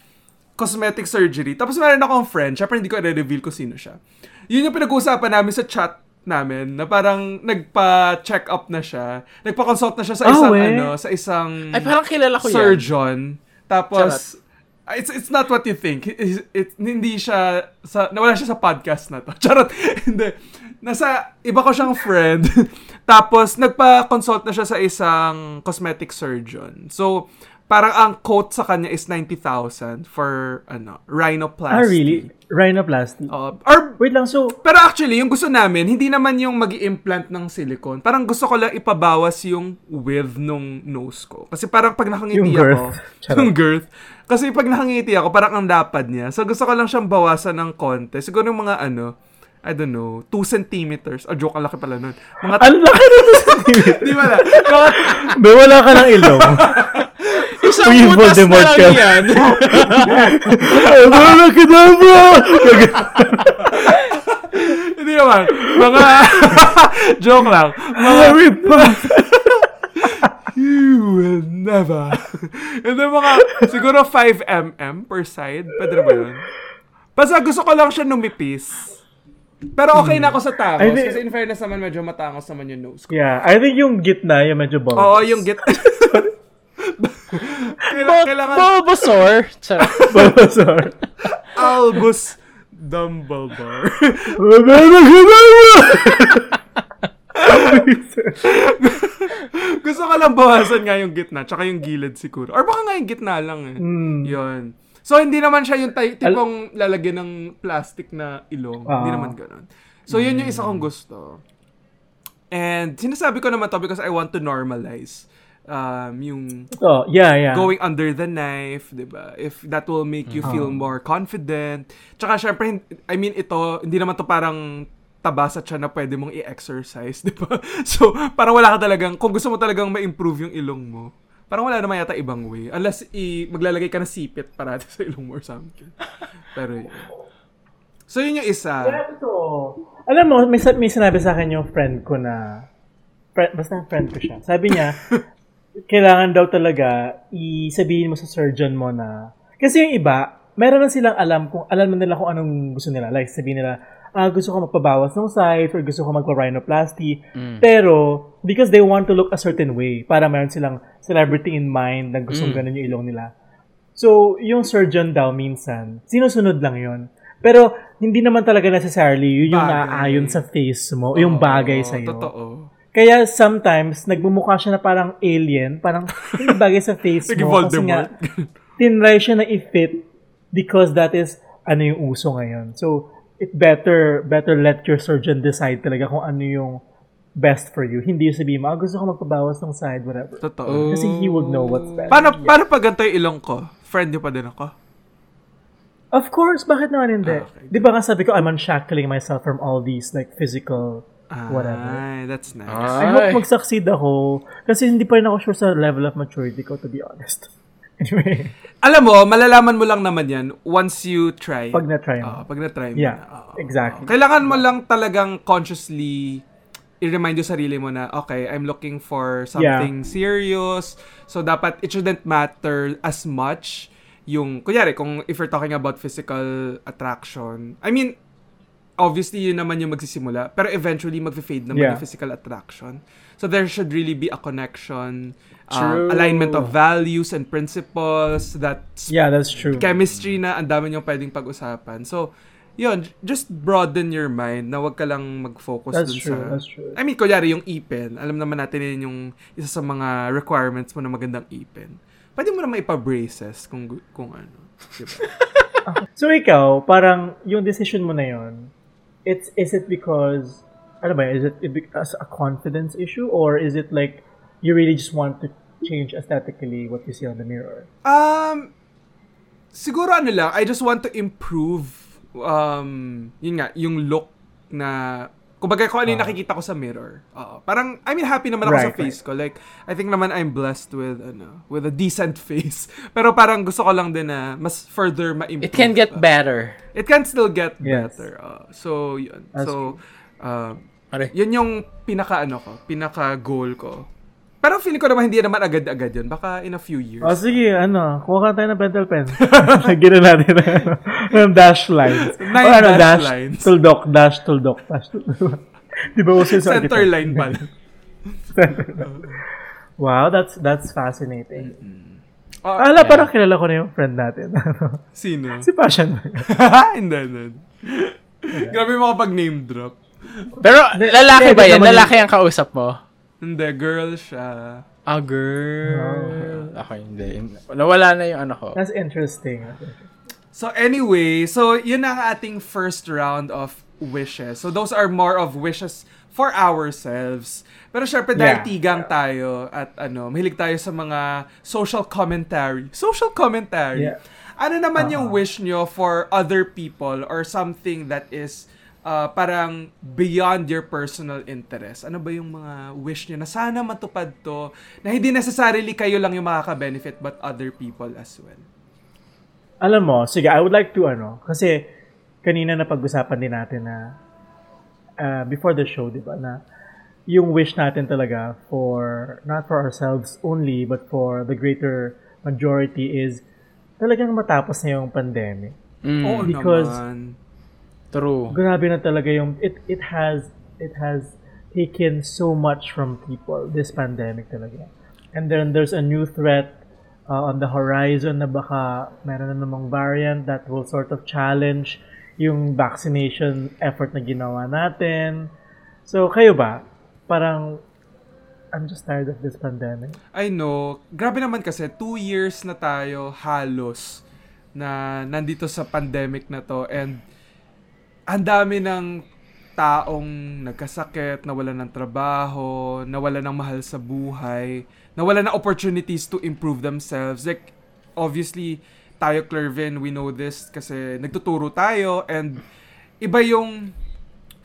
cosmetic surgery. Tapos meron akong friend, syempre hindi ko i-reveal ko sino siya. Yun yung pinag-uusapan namin sa chat namin na parang nagpa-check up na siya. Nagpa-consult na siya sa isang oh, eh. ano, sa isang Ay, parang kilala ko surgeon. Yan. Tapos Charot. it's it's not what you think. It's, it's, hindi siya sa nawala siya sa podcast na to. Charot. Hindi. Nasa iba ko siyang friend. Tapos nagpa-consult na siya sa isang cosmetic surgeon. So parang ang quote sa kanya is ninety thousand for ano, rhinoplasty. Ah, really? Rhinoplasty. Uh, or wait lang, so pero actually, yung gusto namin, hindi naman yung magi-implant ng silicone. Parang gusto ko lang ipabawas yung width nung nose ko. Kasi parang pag nakangiti ako, yung girth. Kasi pag nakangiti ako, parang ang lapad niya. So gusto ko lang siyang bawasan ng konti. Siguro yung mga ano, I don't know, two centimeters. Oh, joke, ang laki pala nun. Mga t- ang laki na two centimeters? Di ba na? Bewala ka ng ilong. Isang putas na lang yan. Wala ka na ba? Hindi naman. Mga, joke lang. Mga rip. You will never. And then mga, siguro five millimeters per side. Pwede na ba yun? Basta gusto ko lang siya numipis. Pero okay na ako sa tangos. Think, kasi in fairness naman, medyo matangos naman yung nose ko. Yeah, I think yung gitna, yung medyo bones. Oo, yung gitna. Kailangan, kailangan... Bulbasaur. Bulbasaur. Albus Dumbledore. Gusto ko lang bawasan nga yung gitna, tsaka yung gilid siguro. Or baka nga yung gitna lang eh. Mm. Yun. So, hindi naman siya yung t- tipong lalagyan ng plastic na ilong. Uh-huh. Hindi naman ganun. So, yun yung isa kong gusto. And, sinasabi ko naman to because I want to normalize um, yung oh, yeah, yeah. going under the knife, diba? If that will make you uh-huh. feel more confident. Tsaka, syempre, I mean, ito, hindi naman to parang taba sa tiyan na pwede mong i-exercise, diba? So, parang wala ka talagang, kung gusto mo talagang ma-improve yung ilong mo, parang wala naman yata ibang way. Unless i- maglalagay ka na sipit para sa ilong mo or something. Pero yun. So yun yung isa. Alam mo, may, may sinabi sa akin yung friend ko na, friend, basta friend ko siya. Sabi niya, kailangan daw talaga i-sabihin mo sa surgeon mo na, kasi yung iba, meron na silang alam kung, alam na nila kung anong gusto nila. Like sabihin nila, ah, gusto ko magpabawas ng size or gusto ko magpa-rhinoplasty. Mm. Pero, because they want to look a certain way, para mayroon silang celebrity in mind na gustong mm. ganun yung ilong nila. So, yung surgeon daw minsan, sinusunod lang yon. Pero, hindi naman talaga necessarily yun yung naaayon sa face mo, oh, yung bagay oh, sa'yo. Totoo. Kaya sometimes, nagmumukha siya na parang alien, parang yung bagay sa face mo. Kasi nga, tinry siya na i-fit because that is ano yung uso ngayon. So, it better better let your surgeon decide talaga kung ano yung best for you. Hindi yung sabihin mo, ah, gusto ko magpabawas ng side, whatever. Totoo. Kasi he would know what's best. Paano, yeah. paano pag ganito yung ilong ko? Friend niyo pa din ako? Of course, bakit naman hindi? Oh, okay. Di ba nga sabi ko, I'm unshackling myself from all these like physical whatever. Ay, that's nice. Ay. I hope mag-succeed ako kasi hindi pa rin ako sure sa level of maturity ko, to be honest. Anyway. Alam mo, malalaman mo lang naman yan once you try. Pag na-try mo. Uh, pag na-try mo. Yeah, uh, exactly. Kailangan mo lang talagang consciously i-remind yung sarili mo na, okay, I'm looking for something yeah. serious. So, dapat, it shouldn't matter as much yung, kunyari, kung if you're talking about physical attraction. I mean, obviously, yun naman yung magsisimula. Pero eventually, mag-fade naman yeah. yung physical attraction. So, there should really be a connection, um, alignment of values and principles. That's yeah, that's true. Chemistry na, ang dami niyong pwedeng pag-usapan. So, yun, just broaden your mind na wag ka lang mag-focus that's dun true, sa... That's true, I mean, kunyari yung ipin. Alam naman natin yun yung isa sa mga requirements mo na magandang ipin. Pwede mo naman ipa-braces kung, kung ano. Diba? So, ikaw, parang yung decision mo na yun, it's is it because I don't know, is it as a confidence issue, or is it like you really just want to change aesthetically what you see on the mirror? Um, siguro ano lang, I just want to improve um yun nga, yung look na kumbaga kung ano yung nakikita ko sa mirror. Uh, parang, I mean, happy naman ako right, sa face right. ko. Like, I think naman I'm blessed with, ano, with a decent face. Pero parang gusto ko lang din na mas further ma-improve. It can get better. It can still get yes. better. Uh, so, yun. That's so, uh, yun yung pinaka, ano ko, pinaka-goal ko. Pero feeling ko naman, hindi naman agad-agad yun. Baka in a few years. O, oh, sige, ano, kuha ka tayo ng pentel pen. Lagyan na natin ng dash lines. Nine o, ano, dash, dash lines. Tuldok, dash, tuldok, dash, tuldok. Di ba uso sa architect? Center line pala. Wow, that's that's fascinating. Mm-hmm. Oh, Ala, yeah. Parang kilala ko na yung friend natin. Sino? Si Passion. Hindi, hindi. Grabe makapag-name drop. Pero, lalaki ba yan? Lalaki ang kausap mo? Hindi, girl siya. Ah, girl. No. Ako hindi. Nawala na yung ano ko. That's interesting. So anyway, so yun ang ating first round of wishes. So those are more of wishes for ourselves. Pero syempre, dahil yeah. tigang tayo at ano, mahilig tayo sa mga social commentary. Social commentary. Yeah. Ano naman uh-huh. yung wish nyo for other people or something that is Uh, parang beyond your personal interest? Ano ba yung mga wish nyo na sana matupad to, na hindi necessarily kayo lang yung makaka-benefit but other people as well? Alam mo, sige, I would like to ano, kasi kanina na pag-usapan din natin na uh, before the show, di ba, na yung wish natin talaga for, not for ourselves only, but for the greater majority is talagang matapos na yung pandemic. Mm. Oo because, naman. True. Grabe na talaga yung it it has it has taken so much from people, this pandemic talaga. And then there's a new threat uh, on the horizon na baka meron na namang variant that will sort of challenge yung vaccination effort na ginawa natin. So kayo ba? Parang I'm just tired of this pandemic. I know. Grabe naman kasi two years na tayo halos na nandito sa pandemic na to, and ang dami ng taong nagkasakit, nawala ng trabaho, nawala ng mahal sa buhay, nawala ng opportunities to improve themselves. Like, obviously, tayo, Clervin, we know this kasi nagtuturo tayo, and iba yung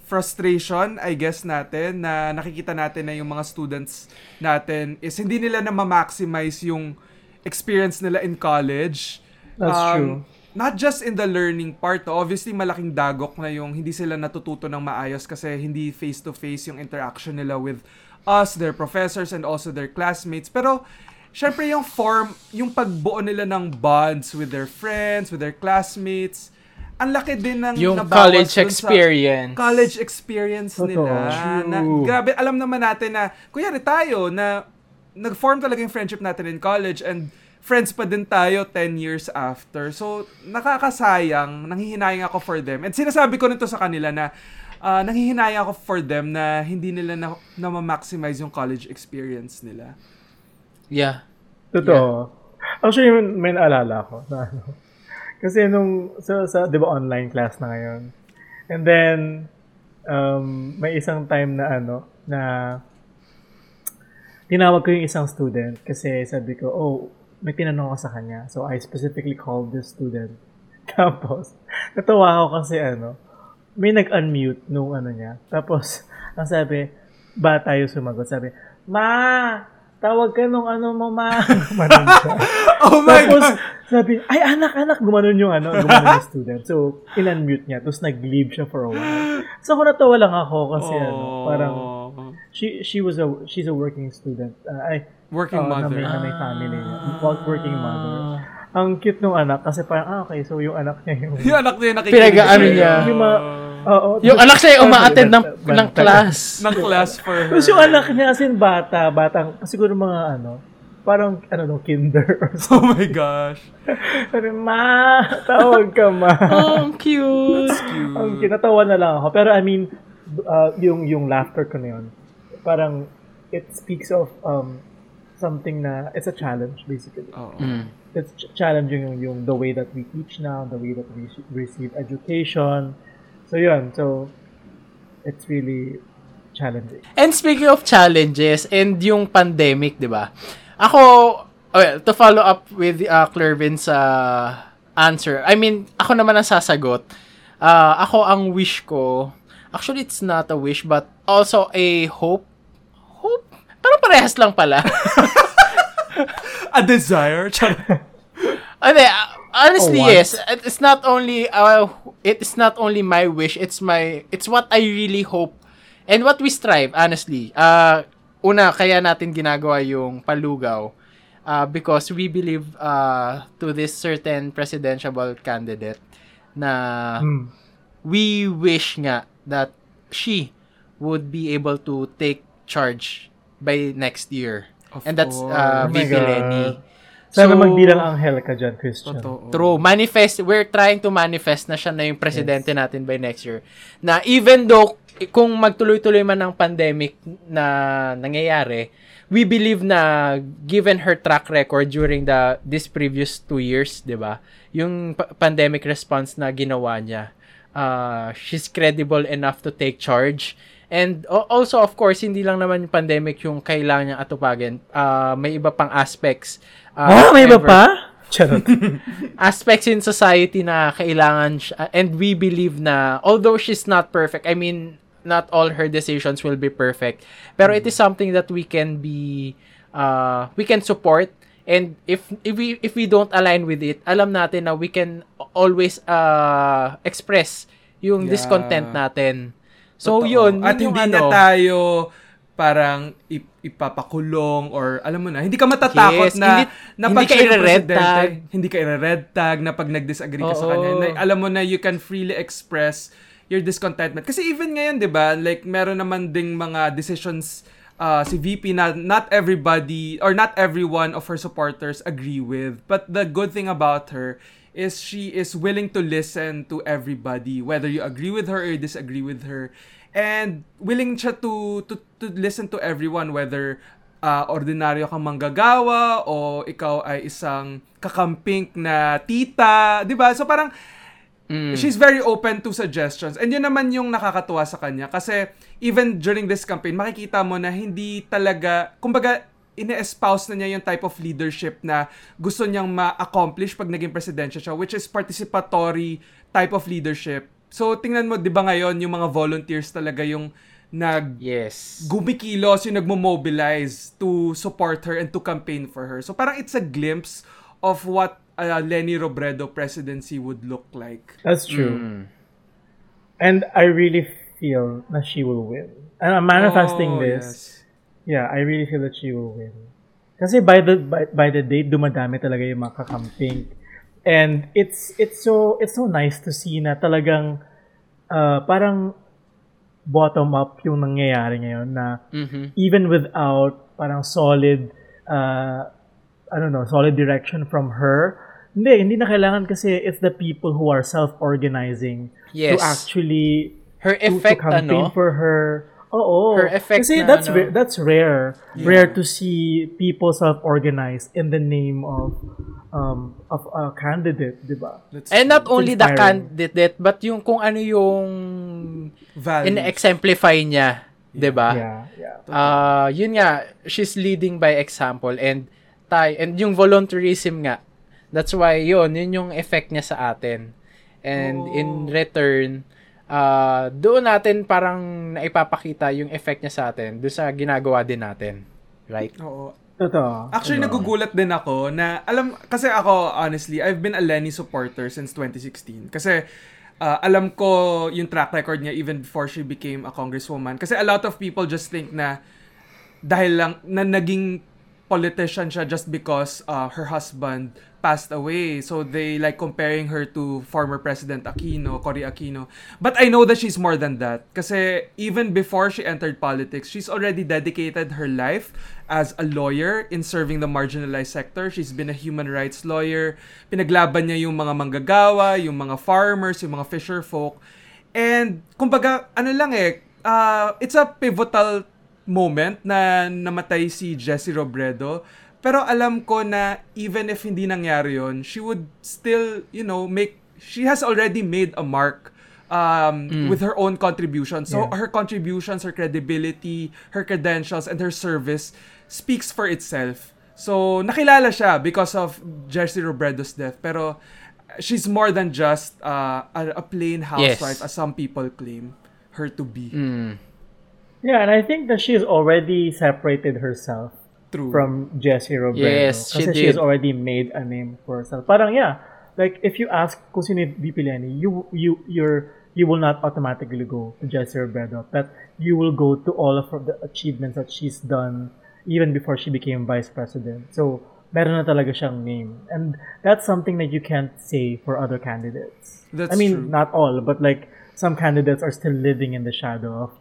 frustration, I guess, natin na nakikita natin na yung mga students natin is hindi nila na ma-maximize yung experience nila in college. That's um, true. Not just in the learning part, obviously malaking dagok na yung hindi sila natututo ng maayos kasi hindi face-to-face yung interaction nila with us, their professors, and also their classmates. Pero, syempre yung form, yung pagbuo nila ng bonds with their friends, with their classmates, ang laki din ng yung college experience. College experience Totoo. nila. Na, grabe, alam naman natin na, kunyari tayo, na nag-form talaga yung friendship natin in college, and friends pa din tayo ten years after. So, nakakasayang, nanghihinayang ako for them. And sinasabi ko nito sa kanila na uh, nanghihinayang ako for them na hindi nila na, na ma-maximize yung college experience nila. Yeah. Totoo. Yeah. Actually, may naalala ko. Na, ano, kasi nung, sa, sa di ba online class na ngayon? And then, um, may isang time na ano, na tinawag ko yung isang student kasi sabi ko, oh, may tinanong ko sa kanya. So, I specifically called this student. Tapos, natawa ako kasi ano, may nag-unmute nung ano niya. Tapos, ang sabi, ba tayo sumagot? Sabi, Ma! Tawag ka nung ano mo, Ma! Oh my Tapos, God! Sabi, ay anak, anak! Gumanon yung ano, gumanon yung student. So, in-unmute niya. Tapos, nag-leave siya for a while. So, ako natawa lang ako kasi oh. ano, parang, she she was a, she's a working student. Uh, I, Working oh, mother. Na may, na may family niya. Ah. Working mother. Ang cute nung anak kasi parang, ah, okay, so yung anak niya yung... yung anak niya nakikinig. Pinag-ano niya. Yung, ma- oh, oh, yung anak niya yung umaattend ng, ng, ng class. ng class for her. Tapos yung anak niya, as in bata, batang, siguro mga ano, parang, ano no, kinder. Oh my gosh. Sabi, Ma, tawag ka, Ma. Oh, ang cute. That's cute. Ang cute. Natawa na lang ako. Pero I mean, uh, yung yung laughter ko na yun, parang, it speaks of... um something na it's a challenge basically. Oh. Mm. It's ch- challenging yung, yung the way that we teach now, the way that we sh- receive education. So yun, so it's really challenging. And speaking of challenges and yung pandemic, di ba? Ako, well, to follow up with uh, Clervin's uh, answer, I mean, ako naman ang sasagot. Uh, ako ang wish ko, actually it's not a wish but also a hope. Hope? Parang parehas lang pala. A desire? Ade, honestly, oh, yes. It's not only uh, it's not only my wish, it's my it's what I really hope and what we strive, honestly. Uh una kaya natin ginagawa yung palugaw uh, because we believe uh to this certain presidential candidate na hmm. we wish nga that she would be able to take charge by next year. Of and that's uh oh V P Leni. Sana so, magbilang anghel ka dyan, Christian. Totoo. True. Manifest, we're trying to manifest na siya na yung presidente yes. natin by next year. Na even though, kung magtuloy-tuloy man ang pandemic na nangyayari, we believe na given her track record during the this previous two years, di ba? Yung p- pandemic response na ginawa niya, uh, she's credible enough to take charge. And also, of course, hindi lang naman yung pandemic yung kailangan niya atupagin. Uh, may iba pang aspects. Uh, oh, may iba pa? Charot. Aspects in society na kailangan siya. And we believe na, although she's not perfect, I mean, not all her decisions will be perfect. Pero mm-hmm. it is something that we can be, uh, we can support. And if if we if we don't align with it, alam natin na we can always uh, express yung yeah. discontent natin. So, totoo. Yun. At hindi ano, na tayo parang ipapakulong or alam mo na, hindi ka matatakot yes, na hindi ka i-red tag. Hindi ka i-red tag na pag nag-disagree ka Oo. Sa kanya. Na, alam mo na, you can freely express your discontentment. Kasi even ngayon, di ba, like, meron naman ding mga decisions uh, si V P na not everybody or not everyone of her supporters agree with. But the good thing about her is she is willing to listen to everybody, whether you agree with her or you disagree with her, and willing siya to to to listen to everyone, whether uh, ordinaryo kang manggagawa o ikaw ay isang kakamping na tita, di ba? So parang mm. she's very open to suggestions, and yun naman yung nakakatuwa sa kanya kasi even during this campaign makikita mo na hindi talaga, kumbaga, ine-espouse na niya yung type of leadership na gusto niyang ma-accomplish pag naging presidential siya, which is participatory type of leadership. So, tingnan mo, di ba ngayon, yung mga volunteers talaga yung nag- yes. gumikilos, yung nagmo-mobilize to support her and to campaign for her. So, parang it's a glimpse of what uh, Leni Robredo presidency would look like. That's true. Mm. And I really feel na she will win. And I'm manifesting oh, this. Yes. Yeah, I really feel that she will win. Kasi by the by, by the date, dumadami talaga yung mga kakamping. And it's it's so it's so nice to see na talagang uh, parang bottom up yung nangyayari ngayon na mm-hmm. even without parang solid uh, I don't know, solid direction from her. Hindi, hindi na kailangan kasi it's the people who are self-organizing yes. to actually her effect, to, to campaign ano? For her. Oo. Her effect kasi na, that's ano, ra- that's rare. Yeah. Rare to see people self-organize in the name of um of a candidate, di ba? And not only inspiring. The candidate but yung kung ano yung in-exemplify niya, yeah. di ba? Yeah, yeah. Uh, yun nga, she's leading by example and tay and yung volunteerism nga. That's why yun, yun yung effect niya sa atin. And oh. in return, Uh, doon natin parang naipapakita yung effect niya sa atin doon sa ginagawa din natin. Right? Oo. Totoo. Actually, Totoo. nagugulat din ako na, alam, kasi ako, honestly, I've been a Leni supporter since twenty sixteen. Kasi, uh, alam ko yung track record niya even before she became a congresswoman. Kasi a lot of people just think na, dahil lang, na naging politician siya just because uh, her husband passed away, so they like comparing her to former President Aquino, Cory Aquino. But I know that she's more than that kasi even before she entered politics, she's already dedicated her life as a lawyer in serving the marginalized sector. She's been a human rights lawyer. Pinaglaban niya yung mga manggagawa, yung mga farmers, yung mga fisher folk. And kumbaga, ano lang eh, uh, it's a pivotal moment na namatay si Jesse Robredo. Pero alam ko na even if hindi nangyari yun, she would still, you know, make, she has already made a mark um, mm. with her own contribution. So yeah. her contributions, her credibility, her credentials, and her service speaks for itself. So nakilala siya because of Jesse Robredo's death. Pero she's more than just uh, a plain housewife, yes. as some people claim her to be. Mm. Yeah, and I think that she's already separated herself True. From Jesse Robredo. Yes, she did. Kasi she has already made a name for herself. Parang yeah, like if you ask kung sino pipiliin, you you you're you will not automatically go to Jesse Robredo. But you will go to all of the achievements that she's done even before she became vice president. So meron na talaga siyang name, and that's something that you can't say for other candidates. That's I mean, true. Not all, but like some candidates are still living in the shadow of.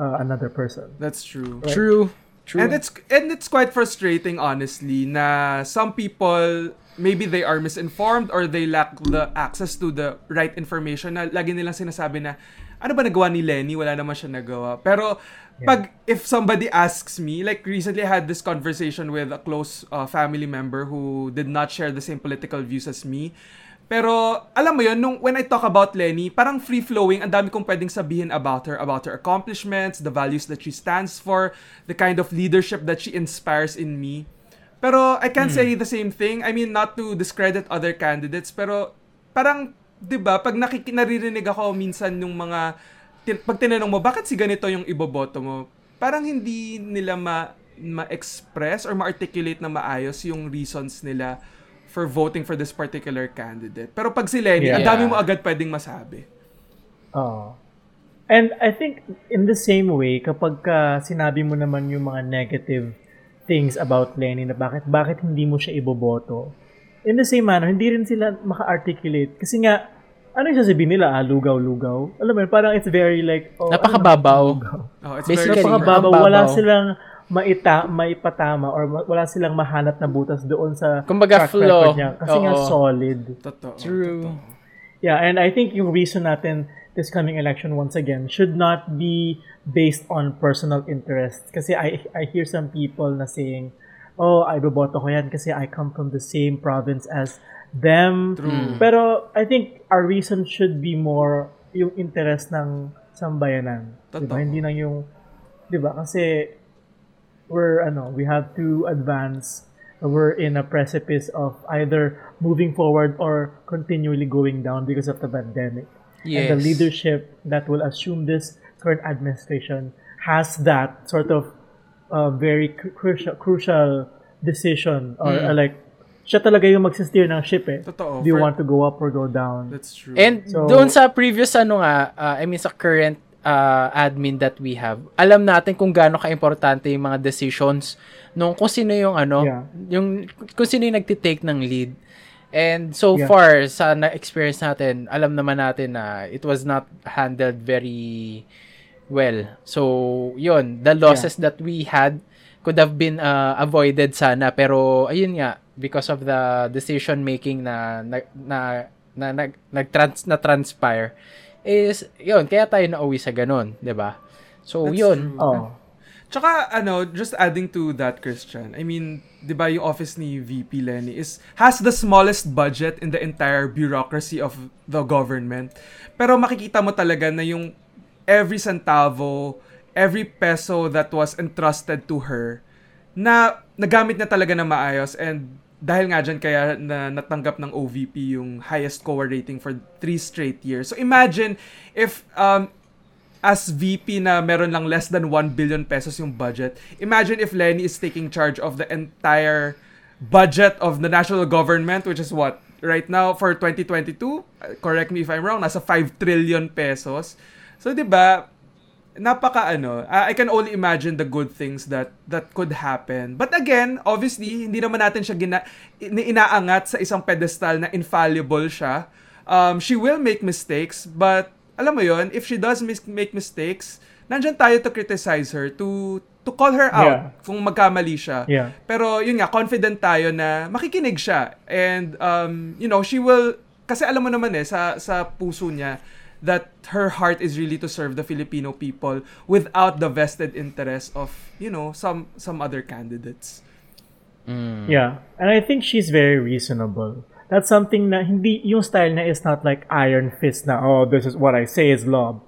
Uh, another person. That's true. Right? True. True. And it's and it's quite frustrating, honestly, na some people maybe they are misinformed or they lack the access to the right information. Na lagi nilang sinasabi na ano ba nagawa ni Leni? Wala naman siya nagawa. Pero yeah. pag if somebody asks me, like recently I had this conversation with a close uh, family member who did not share the same political views as me. Pero, alam mo yun, nung, when I talk about Leni, parang free-flowing, ang dami kong pwedeng sabihin about her, about her accomplishments, the values that she stands for, the kind of leadership that she inspires in me. Pero, I can't mm. say the same thing. I mean, not to discredit other candidates, pero, parang, diba, pag nakik- naririnig ako minsan nung mga, tin- pag tinanong mo, bakit si ganito yung iboboto mo? Parang hindi nila ma- ma-express or ma-articulate na maayos yung reasons nila for voting for this particular candidate. Pero pag si Leni, yeah. ang dami mo agad pwedeng masabi. Oh. And I think in the same way, kapag uh, sinabi mo naman yung mga negative things about Leni na bakit bakit hindi mo siya iboboto, in the same manner, hindi rin sila maka-articulate. Kasi nga, ano yung sasabihin nila? Ah, lugaw-lugaw? Alam mo, parang it's very like... Oh, napakababaw. Oh, it's basically, very napakababaw. Babaw. Wala silang... maita maipatama or ma- wala silang mahanap na butas doon sa kumbaga flow kasi Oo. Nga solid totoo true totoo. Yeah, and I think yung reason natin this coming election once again should not be based on personal interest kasi I I hear some people na saying oh I boboto ko yan kasi I come from the same province as them true. Pero I think our reason should be more yung interest ng sambayanan diba? Hindi nang yung diba kasi we're ano we have to advance, we're in a precipice of either moving forward or continually going down because of the pandemic. Yes. And the leadership that will assume this current administration has that sort of uh, very crucial crucial decision or mm. uh, like siya talaga yung magsisteer ng ship eh. Totoo, do you want to go up or go down? That's true. And so, doon sa previous ano nga uh, I mean sa current Uh, admin that we have. Alam natin kung gaano ka-importante yung mga decisions nung kung sino yung ano, yeah. yung kung sino yung nagtitake ng lead. And so yeah. far sa na-experience natin, alam naman natin na it was not handled very well. So, yun, the losses yeah. that we had could have been uh, avoided sana pero ayun nga because of the decision making na na na, na, na, na, trans, na transpire is, yun, kaya tayo nauwi sa ganun, diba? So, that's yun. Oh. Tsaka, ano, just adding to that, Christian, I mean, diba yung office ni V P Leni is, has the smallest budget in the entire bureaucracy of the government. Pero makikita mo talaga na yung every centavo, every peso that was entrusted to her, na nagamit na talaga na maayos and dahil nga dyan kaya na natanggap ng O V P yung highest C O A rating for three straight years. So imagine if um, as V P na meron lang less than one billion pesos yung budget, imagine if Leni is taking charge of the entire budget of the national government, which is what? Right now for twenty twenty-two, correct me if I'm wrong, nasa five trillion pesos. So diba, napaka ano, I can only imagine the good things that that could happen. But again, obviously, hindi naman natin siya gina, inaangat sa isang pedestal na infallible siya. Um, she will make mistakes, but alam mo yon, if she does mis- make mistakes, nandiyan tayo to criticize her, to to call her out yeah. kung magkamali siya. Yeah. Pero yun nga, confident tayo na makikinig siya. And um, you know, she will, kasi alam mo naman eh, sa, sa puso niya, that her heart is really to serve the Filipino people without the vested interest of, you know, some some other candidates. Mm. Yeah. And I think she's very reasonable. that's something na hindi, yung style na is not like iron fist na, oh, this is what I say is law.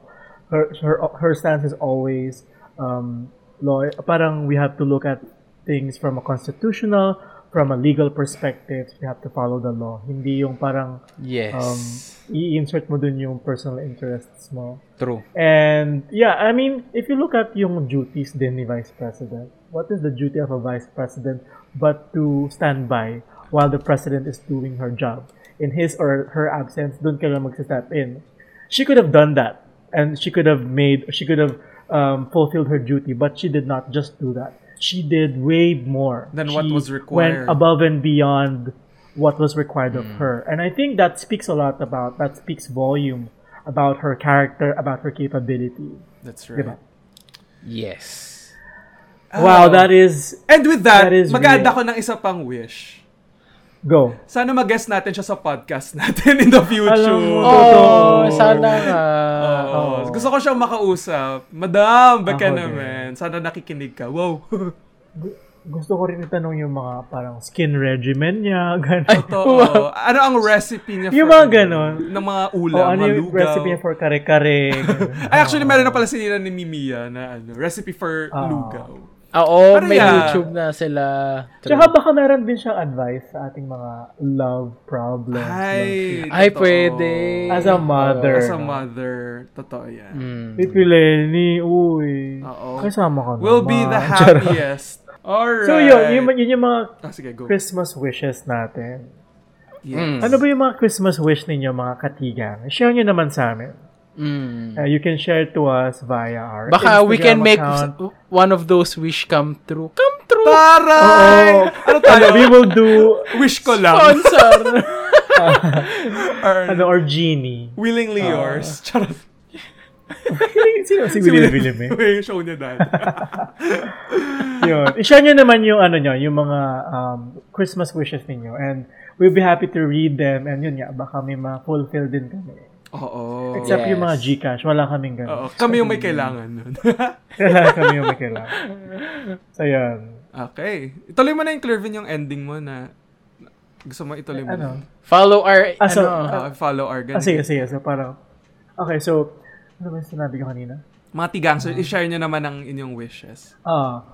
Her her, her stance is always um, law. Parang we have to look at things from a constitutional, from a legal perspective, you have to follow the law. Hindi yung parang, yes, um, i-insert mo dun yung personal interests mo. True. And, yeah, I mean, if you look at yung duties din ni Vice President, what is the duty of a Vice President but to stand by while the President is doing her job? In his or her absence, dun ka lang mag-step in. She could have done that, and she could have made, she could have um, fulfilled her duty, but she did not just do that. She did way more than she what was required. Went above and beyond what was required mm. of her, and I think that speaks a lot about that speaks volume about her character, about her capability. That's right. Diba? Yes. Wow, uh, that is. And with that, that mag-add ako ng isa pang wish. Go. Sana mag-guest natin siya sa podcast natin in the future. Oh, oh. Sana. Uh, oh. Oh. Gusto ko siyang makausap. Madam, baka oh, naman. Yeah. Sana nakikinig ka. Wow. Gusto ko rin itanong yung mga parang skin regimen niya. Ganun. Ay, to, oh. Ano ang recipe niya? Yung mga ganon. Ng mga ulam, oh, ano yung lugaw. Recipe niya for kare-kare. Ay, actually, meron na pala sinila ni Mimiya na ano, recipe for oh. lugaw. Oo, Mariah. May YouTube na sila. Tsaka baka meron din siyang advice sa ating mga love problems. Ay, love ay pwede. As a mother. As a mother. Totoo yan. Mm. Iti Leni, uy. Oo. Kasama ka naman. We'll be the happiest. Alright. So yun, yun, yun yung mga ah, sige, Christmas wishes natin. Yes. Ano ba yung mga Christmas wish ninyo, mga katigang? Share nyo naman sa amin. Mm. Uh, you can share to us via our baka Instagram we can make account. One of those wish come true. Come true! Taray! Ano tayo? We will do wish ko lang. Sponsor! uh, or, ano, or genie. Willingly uh, yours. Charot. Sino? Si Willie Willie. Wait, show niya dahil. Yun. I-share nyo naman yung, ano nyo, yung mga um, Christmas wishes ninyo. And we'll be happy to read them. And yun nga, baka may ma-fulfill din kami. Oo. Except yes. yung mga Gcash, wala kaming ganun. Oo, kami yung may kailangan nun. Kami yung may kailangan. So, yan. Okay. Ituloy mo na yung Clervin yung ending mo na gusto mo ituloy mo. Ano? Follow our, ah, so, ano? Uh, follow our ganun. Ah, sige, sige. So, parang, okay, so, ano ba yung sinabi ko kanina? Mga tigang, so, uh-huh. i-share nyo naman ang inyong wishes. Oo.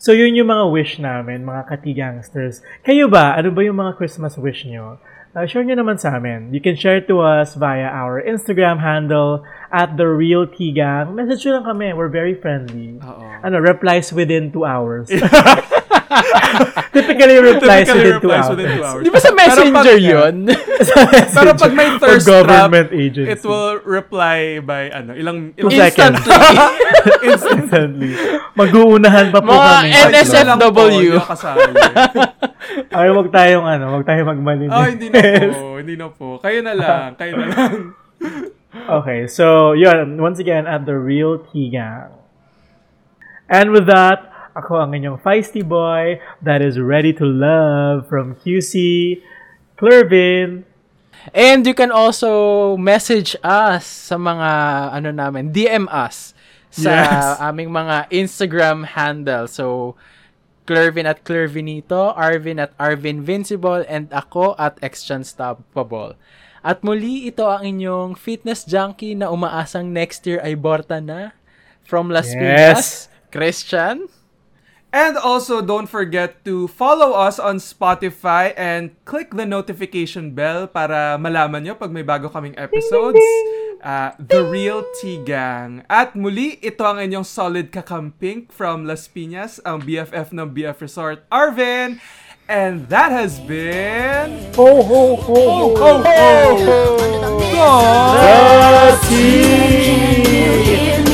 So, yun yung mga wish namin, mga katigangsters. Kayo ba? Ano ba yung mga Christmas wish nyo? Uh, share nyo naman sa amin. You can share to us via our Instagram handle at The Real Tigang. Message nyo lang kami. We're very friendly. Uh-oh. Ano, replies within two hours. Typically, replies, Typically within, replies two within two hours. Di ba sa messenger pero pag, yun? Messenger. Pero pag may thirst trap, agency. It will reply by ano, ilang, ilang seconds. Instantly. Instantly. Mag-uunahan pa po mga kami. Mga N S F W. Ay, wag tayong ano, wag tayong magmanin. Oh, hindi na po, hindi na po. Kayo na lang, kayo na lang. Okay, so, yun, once again, at The Real Tigang. And with that, ako ang inyong feisty boy that is ready to love from Q C, Clervin. And you can also message us sa mga, ano namin, D M us sa yes. aming mga Instagram handle. So, Clervin at Clervinito, Arvin at Arvinvincible, and ako at Xchanstoppable. At muli, ito ang inyong fitness junkie na umaasang next year ay borta na from Las yes. Piñas, Christian. And also, don't forget to follow us on Spotify and click the notification bell para malaman nyo pag may bago kaming episodes. Uh, The Real Tigang. At muli, ito ang inyong solid kakamping from Las Piñas, ang B F F ng B F Resort, Arvin. And that has been... Ho, ho, ho, ho, ho, ho! The Tigang!